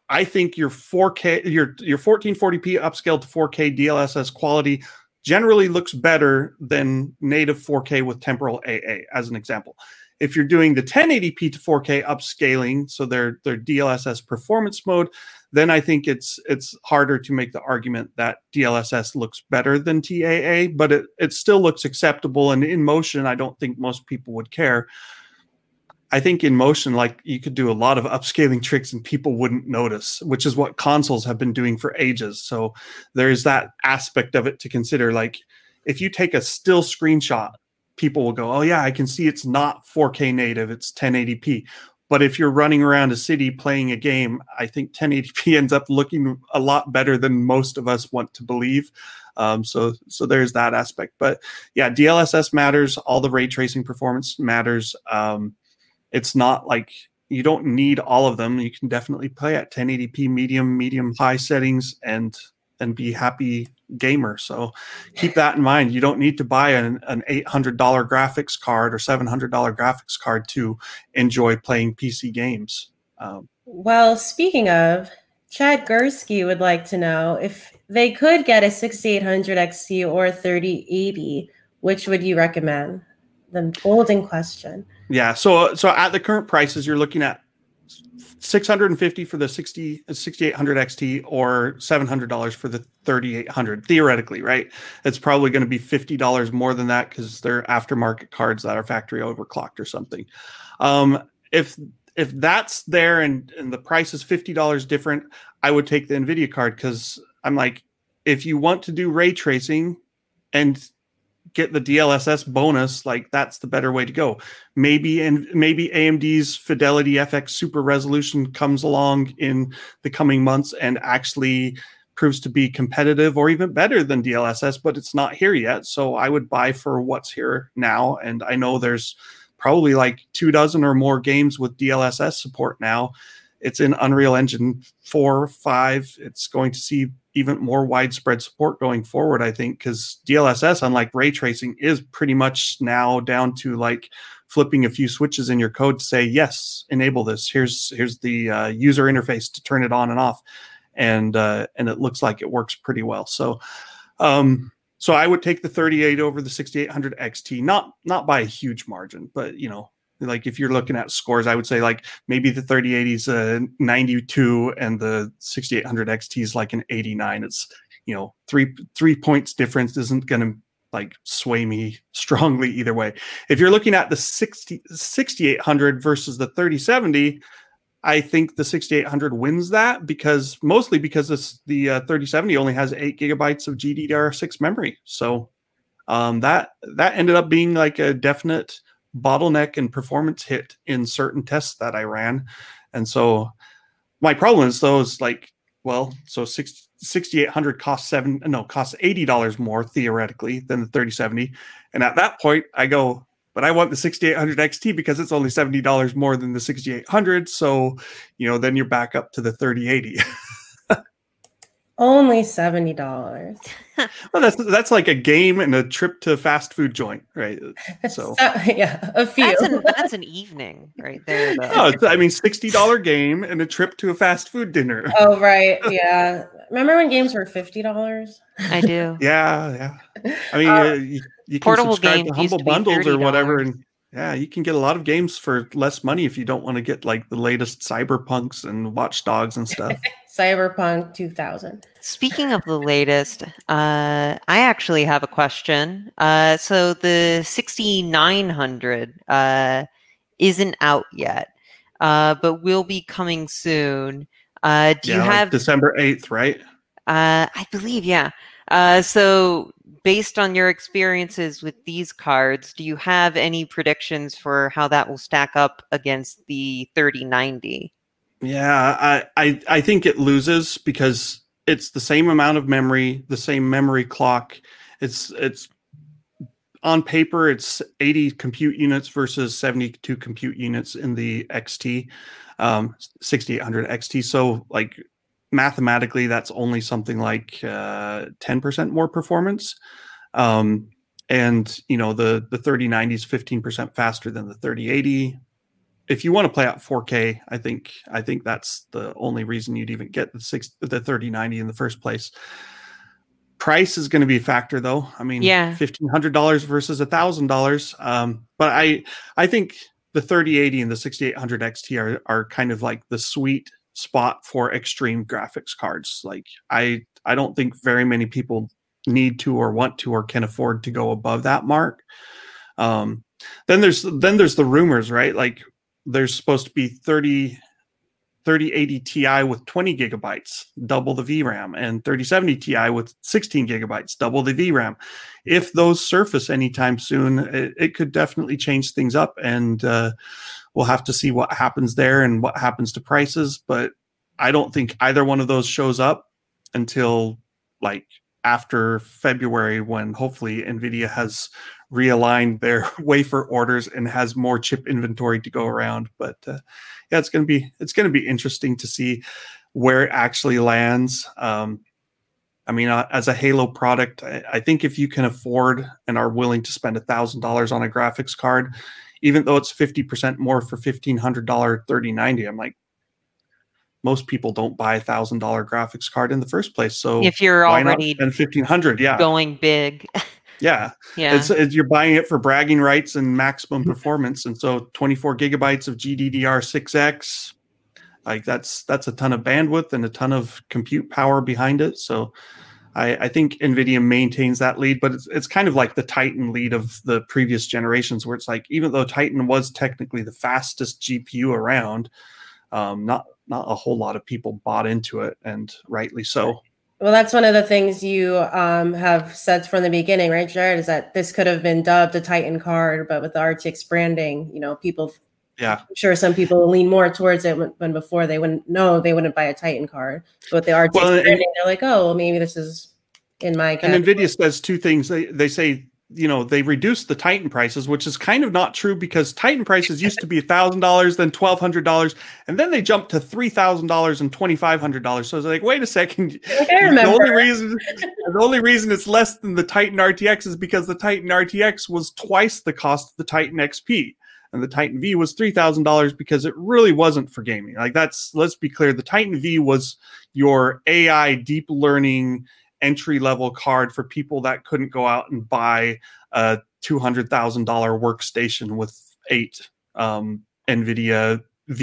I think your 4K, your 1440p upscaled to 4K DLSS quality generally looks better than native 4K with temporal AA, as an example. If you're doing the 1080p to 4K upscaling, so their DLSS performance mode, then I think it's harder to make the argument that DLSS looks better than TAA, but it still looks acceptable. And in motion, I don't think most people would care. I think in motion, like you could do a lot of upscaling tricks and people wouldn't notice, which is what consoles have been doing for ages. So there's that aspect of it to consider. Like if you take a still screenshot, people will go, oh yeah, I can see it's not 4K native, it's 1080p. But if you're running around a city playing a game, I think 1080p ends up looking a lot better than most of us want to believe. So there's that aspect. But yeah, DLSS matters. All the ray tracing performance matters. It's not like you don't need all of them. You can definitely play at 1080p medium high settings and be happy gamer. So keep that in mind. You don't need to buy an $800 graphics card or $700 graphics card to enjoy playing PC games. Well, speaking of, Chad Gursky would like to know if they could get a 6800 XT or a 3080, which would you recommend? The golden question. Yeah, so at the current prices, you're looking at $650 for the 6800 XT or $700 for the 3800, theoretically, right? It's probably going to be $50 more than that because they're aftermarket cards that are factory overclocked or something. If that's there and the price is $50 different, I would take the NVIDIA card because I'm like, if you want to do ray tracing and get the DLSS bonus, like that's the better way to go. Maybe AMD's Fidelity FX Super Resolution comes along in the coming months and actually proves to be competitive or even better than DLSS, but it's not here yet. So I would buy for what's here now. And I know there's probably like 24 or more games with DLSS support now. It's in Unreal Engine 4, 5. It's going to see even more widespread support going forward, I think, because DLSS, unlike ray tracing, is pretty much now down to like flipping a few switches in your code to say, yes, enable this. Here's the user interface to turn it on and off. And it looks like it works pretty well. So I would take the 38 over the 6800 XT, not by a huge margin, but you know, like if you're looking at scores, I would say like maybe the 3080 is a 92 and the 6800 XT is like an 89. It's, you know, three points difference isn't going to like sway me strongly either way. If you're looking at the 6800 versus the 3070, I think the 6800 wins that because this, the 3070 only has 8 gigabytes of GDDR6 memory. So that ended up being like a definite bottleneck and performance hit in certain tests that I ran. And so my problem is those like, well, so 6800 costs $80 more theoretically than the 3070. And at that point I go, but I want the 6800 XT because it's only $70 more than the 6800. So, you know, then you're back up to the 3080. Only $70. Well, that's like a game and a trip to a fast food joint, right? So yeah, a few. That's an evening right there. Though. No, I mean, $60 game and a trip to a fast food dinner. Oh right, yeah. Remember when games were $50? I do. Yeah. I mean, you can subscribe to Humble Bundles or whatever, and yeah, you can get a lot of games for less money if you don't want to get like the latest Cyberpunks and Watch Dogs and stuff. Cyberpunk 2000. Speaking of the latest, I actually have a question. So the 6900 isn't out yet, but will be coming soon. Do you have like December 8th, right? I believe, yeah. So based on your experiences with these cards, do you have any predictions for how that will stack up against the 3090? Yeah, I think it loses because It's the same amount of memory, the same memory clock. It's on paper, it's 80 compute units versus 72 compute units in the XT, 6800 XT. So like mathematically, that's only something like 10% more performance. And you know, the 3090 is 15% faster than the 3080. If you want to play out 4K, I think that's the only reason you'd even get the 3090 in the first place. Price is going to be a factor, though. I mean, yeah. $1,500 versus $1,000. But I think the 3080 and the 6800 XT are kind of like the sweet spot for extreme graphics cards. Like I don't think very many people need to or want to or can afford to go above that mark. Then there's the rumors, right? Like there's supposed to be 3080 Ti with 20 gigabytes, double the VRAM, and 3070 Ti with 16 gigabytes, double the VRAM. If those surface anytime soon, it could definitely change things up, and we'll have to see what happens there and what happens to prices. But I don't think either one of those shows up until like after February, when hopefully NVIDIA has realigned their wafer orders and has more chip inventory to go around. But yeah, it's going to be interesting to see where it actually lands. I mean, as a Halo product, I think if you can afford and are willing to spend $1,000 on a graphics card, even though it's 50% more for $1,500 3090, I'm like, most people don't buy $1,000 graphics card in the first place. So if you're already spend $1,500, yeah, going big. Yeah. Yeah. You're buying it for bragging rights and maximum performance. And so 24 gigabytes of GDDR6X, like that's a ton of bandwidth and a ton of compute power behind it. So I think NVIDIA maintains that lead, but it's kind of like the Titan lead of the previous generations, where it's like, even though Titan was technically the fastest GPU around, not a whole lot of people bought into it, and rightly so. Well, that's one of the things you have said from the beginning, right, Jared, is that this could have been dubbed a Titan card, but with the RTX branding, you know, people, yeah, I'm sure some people lean more towards it when before they wouldn't know, they wouldn't buy a Titan card. But with the RTX branding, they're like, oh, well, maybe this is in my category. And NVIDIA says two things. They say, you know, they reduced the Titan prices, which is kind of not true, because Titan prices used to be $1,000, then $1,200, and then they jumped to $3,000 and $2,500. So it's like, wait a second. The only reason it's less than the Titan RTX is because the Titan RTX was twice the cost of the Titan XP, and the Titan V was $3,000 because it really wasn't for gaming. Like, let's be clear. The Titan V was your AI deep learning entry-level card for people that couldn't go out and buy a $200,000 workstation with 8 NVIDIA V100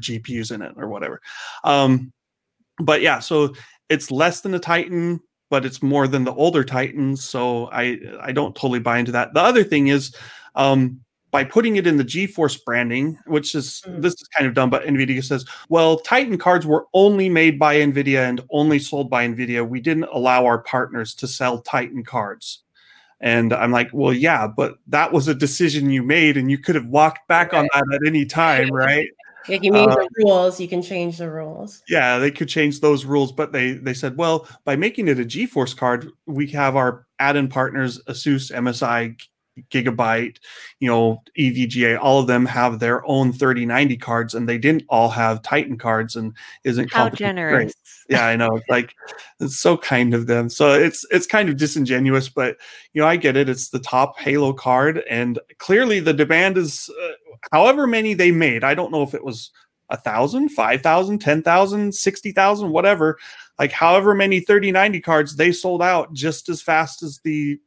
GPUs in it or whatever. But yeah, so it's less than the Titan, but it's more than the older Titans. So I don't totally buy into that. The other thing is, by putting it in the GeForce branding, which is, this is kind of dumb, but NVIDIA says, well, Titan cards were only made by NVIDIA and only sold by NVIDIA. We didn't allow our partners to sell Titan cards. And I'm like, well, yeah, but that was a decision you made, and you could have walked back on that at any time, right? If you made the rules, you can change the rules. Yeah, they could change those rules, but they said, well, by making it a GeForce card, we have our add-in partners, Asus, MSI, Gigabyte, you know, EVGA, all of them have their own 3090 cards, and they didn't all have Titan cards. And isn't how generous? Yeah, I know. Like, it's so kind of them. So it's kind of disingenuous, but you know, I get it. It's the top Halo card, and clearly the demand is however many they made. I don't know if it was 1,000, 5,000, 10,000, 60,000, whatever. Like, however many 3090 cards they sold out just as fast as the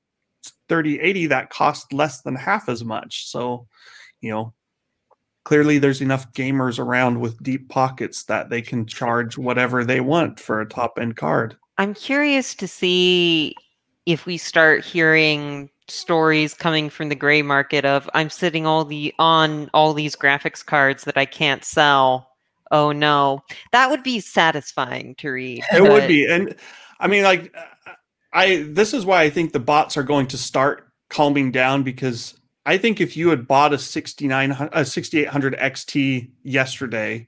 3080 that cost less than half as much. So, you know, clearly there's enough gamers around with deep pockets that they can charge whatever they want for a top end card. I'm curious to see if we start hearing stories coming from the gray market of, I'm sitting on all these graphics cards that I can't sell. Oh no. That would be satisfying to read. It would be. And I mean, like, this is why I think the bots are going to start calming down, because I think if you had bought a 6800 XT yesterday,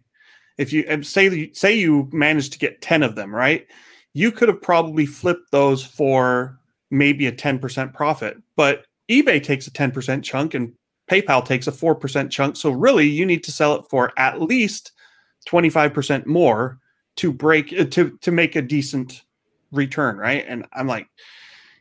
if you say you managed to get 10 of them, right? you could have probably flipped those for maybe a 10% profit. But eBay takes a 10% chunk and PayPal takes a 4% chunk. So really, you need to sell it for at least 25% more to break to make a decent return, right? And I'm like,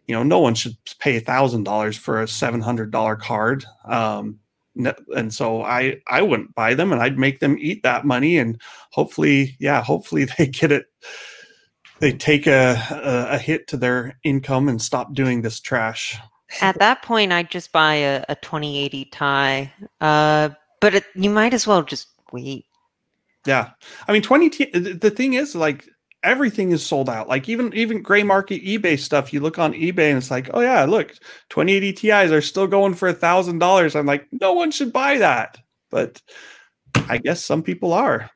you know, no one should pay $1,000 for a $700 card. And so I wouldn't buy them, and I'd make them eat that money. And hopefully, hopefully they get it. They take a hit to their income and stop doing this trash. At that point, I'd just buy a 2080 Ti. But you might as well just wait. Yeah. I mean, the thing is, like, everything is sold out. Like even gray market eBay stuff, you look on eBay and it's like, oh yeah, look, 2080 Ti's are still going for $1,000. I'm like, no one should buy that. But I guess some people are.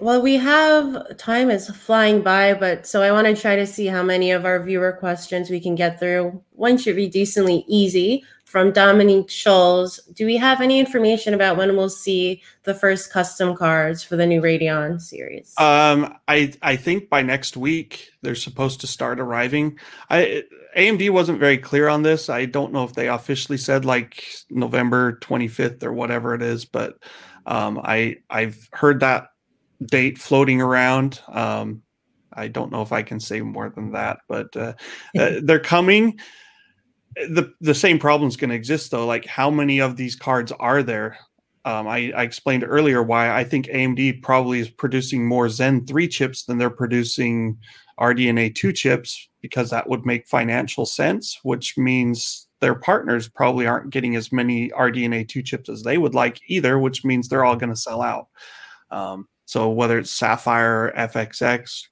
Well, we have time is flying by, but so I want to try to see how many of our viewer questions we can get through. One should be decently easy. From Dominique Scholes, do we have any information about when we'll see the first custom cards for the new Radeon series? I think by next week they're supposed to start arriving. AMD wasn't very clear on this. I don't know if they officially said like November 25th or whatever it is, but I've heard that date floating around. I don't know if I can say more than that, but they're coming. The same problem is going to exist, though. Like, how many of these cards are there? I explained earlier why I think AMD probably is producing more Zen 3 chips than they're producing RDNA 2 chips, because that would make financial sense, which means their partners probably aren't getting as many RDNA 2 chips as they would like either, which means they're all going to sell out. So whether it's Sapphire, FXX,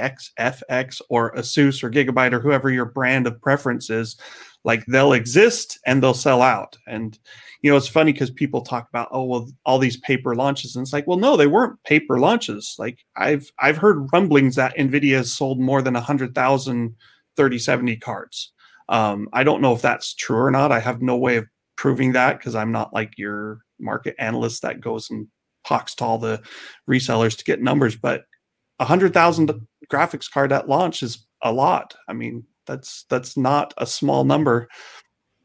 XFX, or Asus, or Gigabyte, or whoever your brand of preference is, like, they'll exist and they'll sell out. And, you know, it's funny because people talk about, oh, well, all these paper launches. And it's like, well, no, they weren't paper launches. Like, I've heard rumblings that NVIDIA has sold more than 100,000 3070 cards. I don't know if that's true or not. I have no way of proving that because I'm not like your market analyst that goes and talks to all the resellers to get numbers. But 100,000 graphics card at launch is a lot. I mean, that's not a small number.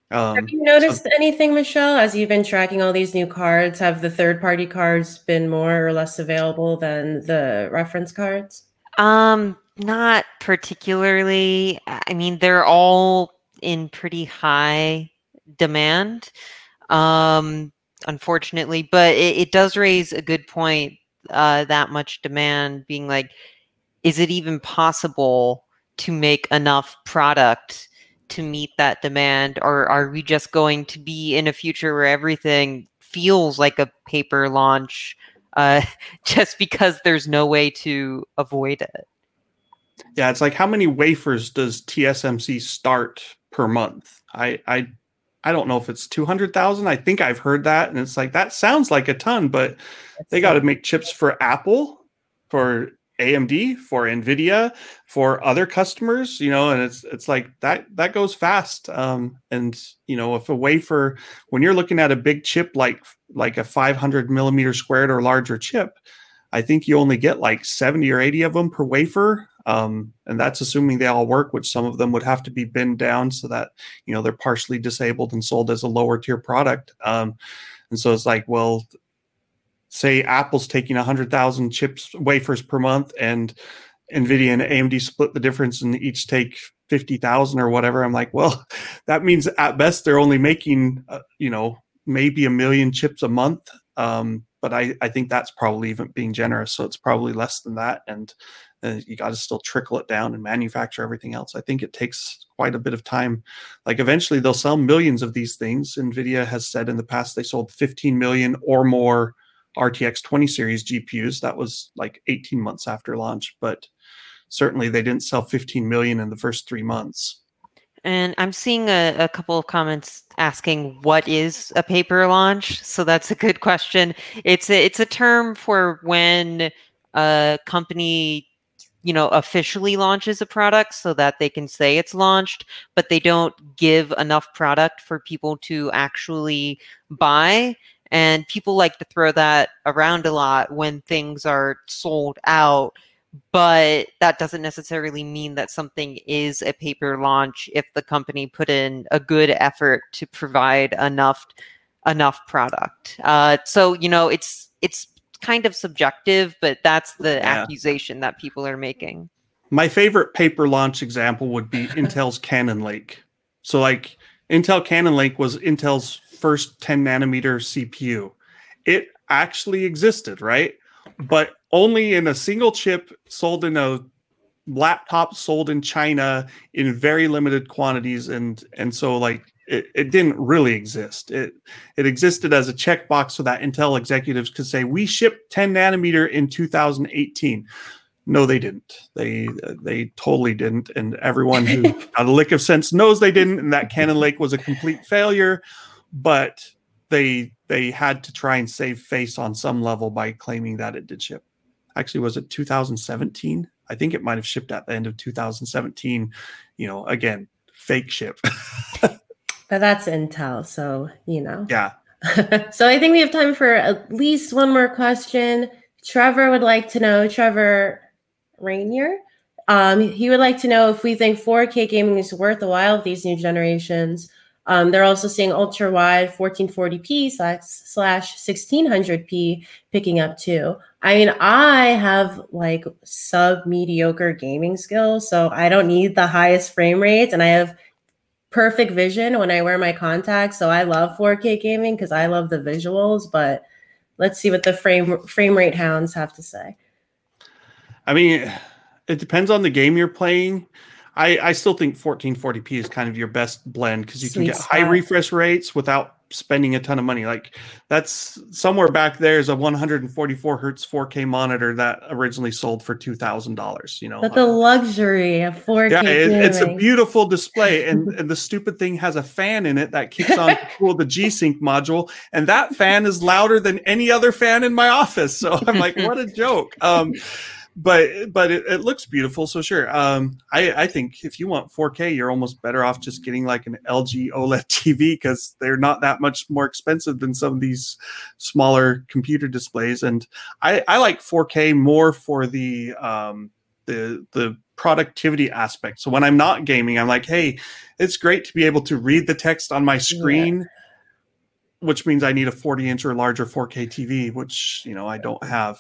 Have you noticed anything, Michelle, as you've been tracking all these new cards? Have the third-party cards been more or less available than the reference cards? Not particularly. I mean, they're all in pretty high demand, unfortunately. But it does raise a good point, that much demand being like, is it even possible to make enough product to meet that demand? Or are we just going to be in a future where everything feels like a paper launch, just because there's no way to avoid it? Yeah, it's like, how many wafers does TSMC start per month? I don't know if it's 200,000. I think I've heard that. And it's like, that sounds like a ton, but they got to make chips for Apple, for AMD, for NVIDIA, for other customers, you know, and it's like that goes fast. And, you know, if a wafer, when you're looking at a big chip, like a 500 millimeter squared or larger chip, I think you only get like 70 or 80 of them per wafer. And that's assuming they all work, which some of them would have to be binned down so that, you know, they're partially disabled and sold as a lower tier product. And so it's like, well, say Apple's taking 100,000 chips wafers per month and NVIDIA and AMD split the difference and each take 50,000 or whatever. I'm like, well, that means at best they're only making, you know, maybe 1 million chips a month. But I think that's probably even being generous. So it's probably less than that. And you got to still trickle it down and manufacture everything else. I think it takes quite a bit of time. Like, eventually they'll sell millions of these things. NVIDIA has said in the past they sold 15 million or more RTX 20 series GPUs. That was like 18 months after launch, but certainly they didn't sell 15 million in the first 3 months. And I'm seeing a couple of comments asking, what is a paper launch? So that's a good question. It's a term for when a company, you know, officially launches a product so that they can say it's launched, but they don't give enough product for people to actually buy. And people like to throw that around a lot when things are sold out. But that doesn't necessarily mean that something is a paper launch if the company put in a good effort to provide enough product. So, you know, it's kind of subjective, but that's the accusation that people are making. My favorite paper launch example would be Intel's Cannon Lake. So like Intel Cannon Lake was Intel's first 10 nanometer CPU. It actually existed, right? But only in a single chip sold in a laptop sold in China in very limited quantities. And so like it didn't really exist. It existed as a checkbox so that Intel executives could say, we shipped 10 nanometer in 2018. No, they didn't. They totally didn't. And everyone who got a lick of sense knows they didn't. And that Cannon Lake was a complete failure, but they had to try and save face on some level by claiming that it did ship. Actually, was it 2017? I think it might have shipped at the end of 2017. You know, again, fake ship. But that's Intel, so, you know. Yeah. So I think we have time for at least one more question. Trevor would like to know, Trevor Rainier, he would like to know if we think 4K gaming is worth the while of these new generations. They're also seeing ultra-wide 1440p / 1600p picking up too. I mean, I have like sub-mediocre gaming skills, so I don't need the highest frame rates, and I have perfect vision when I wear my contacts, so I love 4K gaming because I love the visuals, but let's see what the frame rate hounds have to say. I mean, it depends on the game you're playing. I still think 1440p is kind of your best blend because you can get high refresh rates without spending a ton of money. Like that's somewhere back there is a 144 hertz 4K monitor that originally sold for $2,000. You know, but the luxury of 4K. Yeah, it's a beautiful display, and the stupid thing has a fan in it that kicks on to cool the G-Sync module, and that fan is louder than any other fan in my office. So I'm like, what a joke. But it looks beautiful, so sure. I think if you want 4K, you're almost better off just getting like an LG OLED TV because they're not that much more expensive than some of these smaller computer displays. And I like 4K more for the productivity aspect. So when I'm not gaming, I'm like, hey, it's great to be able to read the text on my screen. Yeah. Which means I need a 40-inch or larger 4K TV, which, you know, I don't have.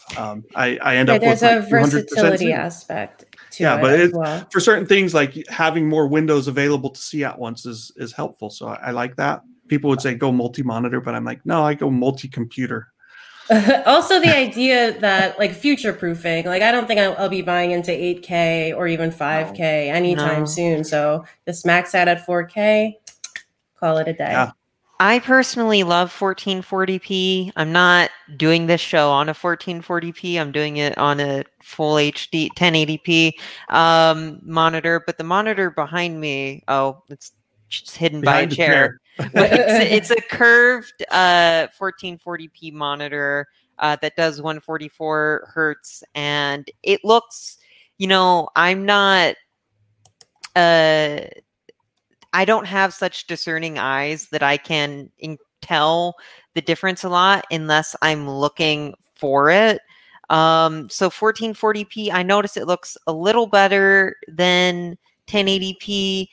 I end up with like 200%. There's a versatility aspect to it. Yeah, but for certain things, like having more windows available to see at once is helpful. So I like that. People would say go multi-monitor, but I'm like, no, I go multi-computer. Also, the idea that like future-proofing, like I don't think I'll be buying into 8K or even 5K anytime soon. So this max out at 4K, call it a day. Yeah. I personally love 1440p. I'm not doing this show on a 1440p. I'm doing it on a full HD 1080p monitor. But the monitor behind me, it's just hidden behind by a chair. It's a curved 1440p monitor that does 144 hertz. And it looks, you know, I'm not... I don't have such discerning eyes that I can tell the difference a lot unless I'm looking for it. So 1440p, I notice it looks a little better than 1080p,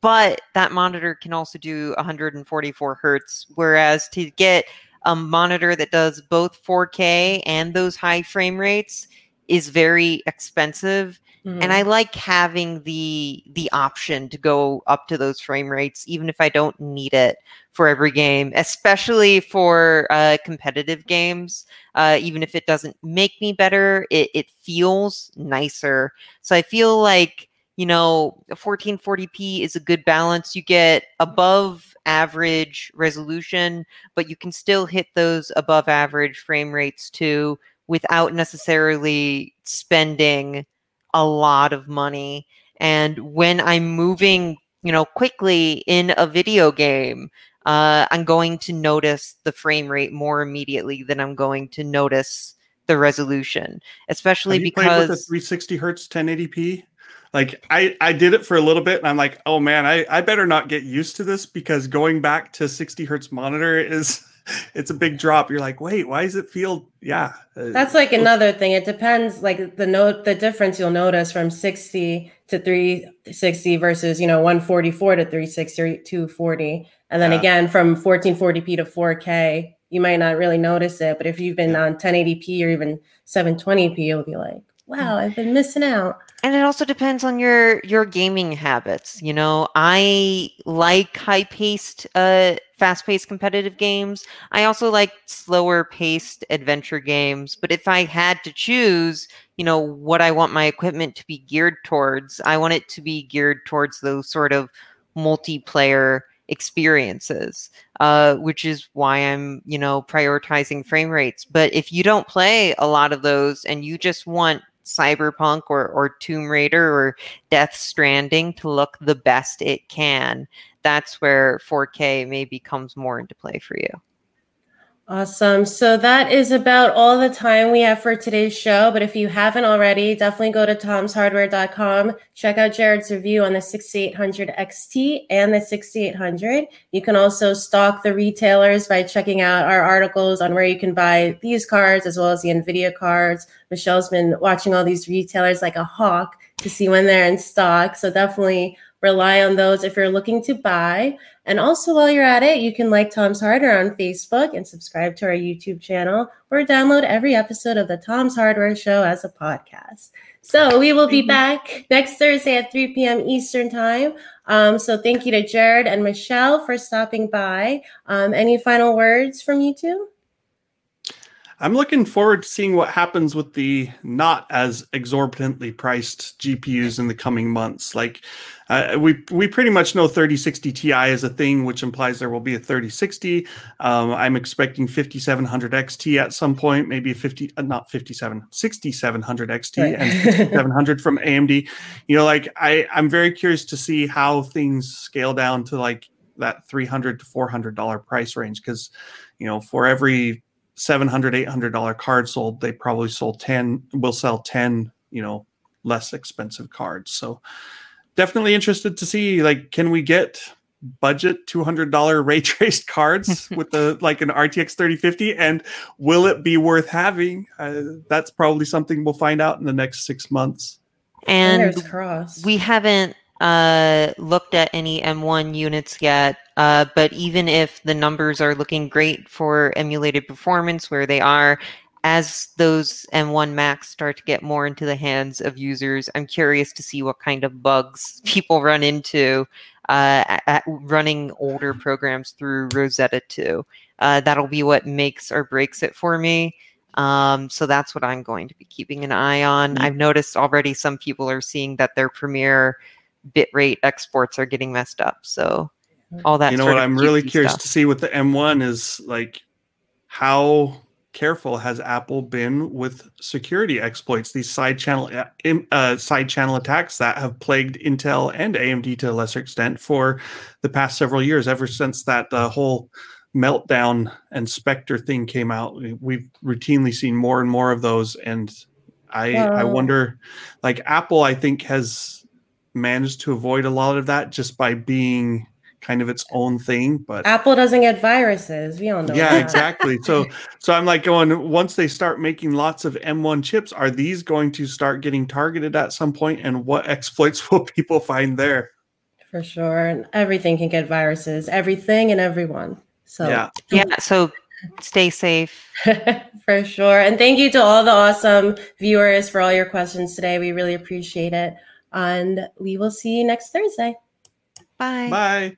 but that monitor can also do 144 hertz, whereas to get a monitor that does both 4K and those high frame rates is very expensive. Mm-hmm. And I like having the option to go up to those frame rates, even if I don't need it for every game, especially for competitive games. Even if it doesn't make me better, it feels nicer. So I feel like, you know, 1440p is a good balance. You get above average resolution, but you can still hit those above average frame rates too without necessarily spending a lot of money. And when I'm moving, you know, quickly in a video game, I'm going to notice the frame rate more immediately than I'm going to notice the resolution, especially because... Have you played with a 360 hertz 1080p? Like I did it for a little bit and I'm like, oh man, I better not get used to this because going back to 60 hertz monitor is it's a big drop. You're like, wait, why does it feel? Yeah. That's like another thing. It depends, like the difference you'll notice from 60 to 360 versus, 144 to 360 or 240. And then again, from 1440p to 4K, you might not really notice it. But if you've been on 1080p or even 720p, you'll be like, wow, I've been missing out. And it also depends on your gaming habits. I like high-paced, fast-paced competitive games. I also like slower-paced adventure games. But if I had to choose, what I want my equipment to be geared towards, I want it to be geared towards those sort of multiplayer experiences, which is why I'm, prioritizing frame rates. But if you don't play a lot of those and you just want Cyberpunk or Tomb Raider or Death Stranding to look the best it can, that's where 4K maybe comes more into play for you. Awesome. So that is about all the time we have for today's show. But if you haven't already, definitely go to tomshardware.com. Check out Jared's review on the 6800 XT and the 6800. You can also stalk the retailers by checking out our articles on where you can buy these cards as well as the NVIDIA cards. Michelle's been watching all these retailers like a hawk to see when they're in stock. So definitely rely on those if you're looking to buy. And also, while you're at it, you can like Tom's Hardware on Facebook and subscribe to our YouTube channel or download every episode of the Tom's Hardware Show as a podcast. So we will be back next Thursday at 3 p.m. Eastern Time. So thank you to Jared and Michelle for stopping by. Any final words from you two? I'm looking forward to seeing what happens with the not as exorbitantly priced GPUs in the coming months. Like we pretty much know 3060 Ti is a thing, which implies there will be a 3060. I'm expecting 5700 XT at some point, maybe 6700 XT right. And 5700 from AMD. I'm very curious to see how things scale down to like that $300 to $400 price range. Cause for every $700, $800 card sold, they probably will sell 10, less expensive cards. So definitely interested to see, like, can we get budget $200 ray traced cards with an RTX 3050, and will it be worth having? That's probably something we'll find out in the next 6 months. And we haven't looked at any M1 units yet. But even if the numbers are looking great for emulated performance where they are, as those M1 Max start to get more into the hands of users, I'm curious to see what kind of bugs people run into at running older programs through Rosetta 2. That'll be what makes or breaks it for me. So that's what I'm going to be keeping an eye on. I've noticed already some people are seeing that their Premiere bitrate exports are getting messed up. So all that. What I'm really curious to see with the M1 is like, how careful has Apple been with security exploits? These side channel attacks that have plagued Intel and AMD to a lesser extent for the past several years. Ever since that whole Meltdown and Spectre thing came out, we've routinely seen more and more of those. And I wonder, like Apple, I think has managed to avoid a lot of that just by being kind of its own thing, but Apple doesn't get viruses. We all know. Yeah, that. Exactly. So I'm like going, once they start making lots of M1 chips, are these going to start getting targeted at some point? And what exploits will people find there? For sure. And everything can get viruses, everything and everyone. So yeah. So stay safe. For sure. And thank you to all the awesome viewers for all your questions today. We really appreciate it. And we will see you next Thursday. Bye. Bye.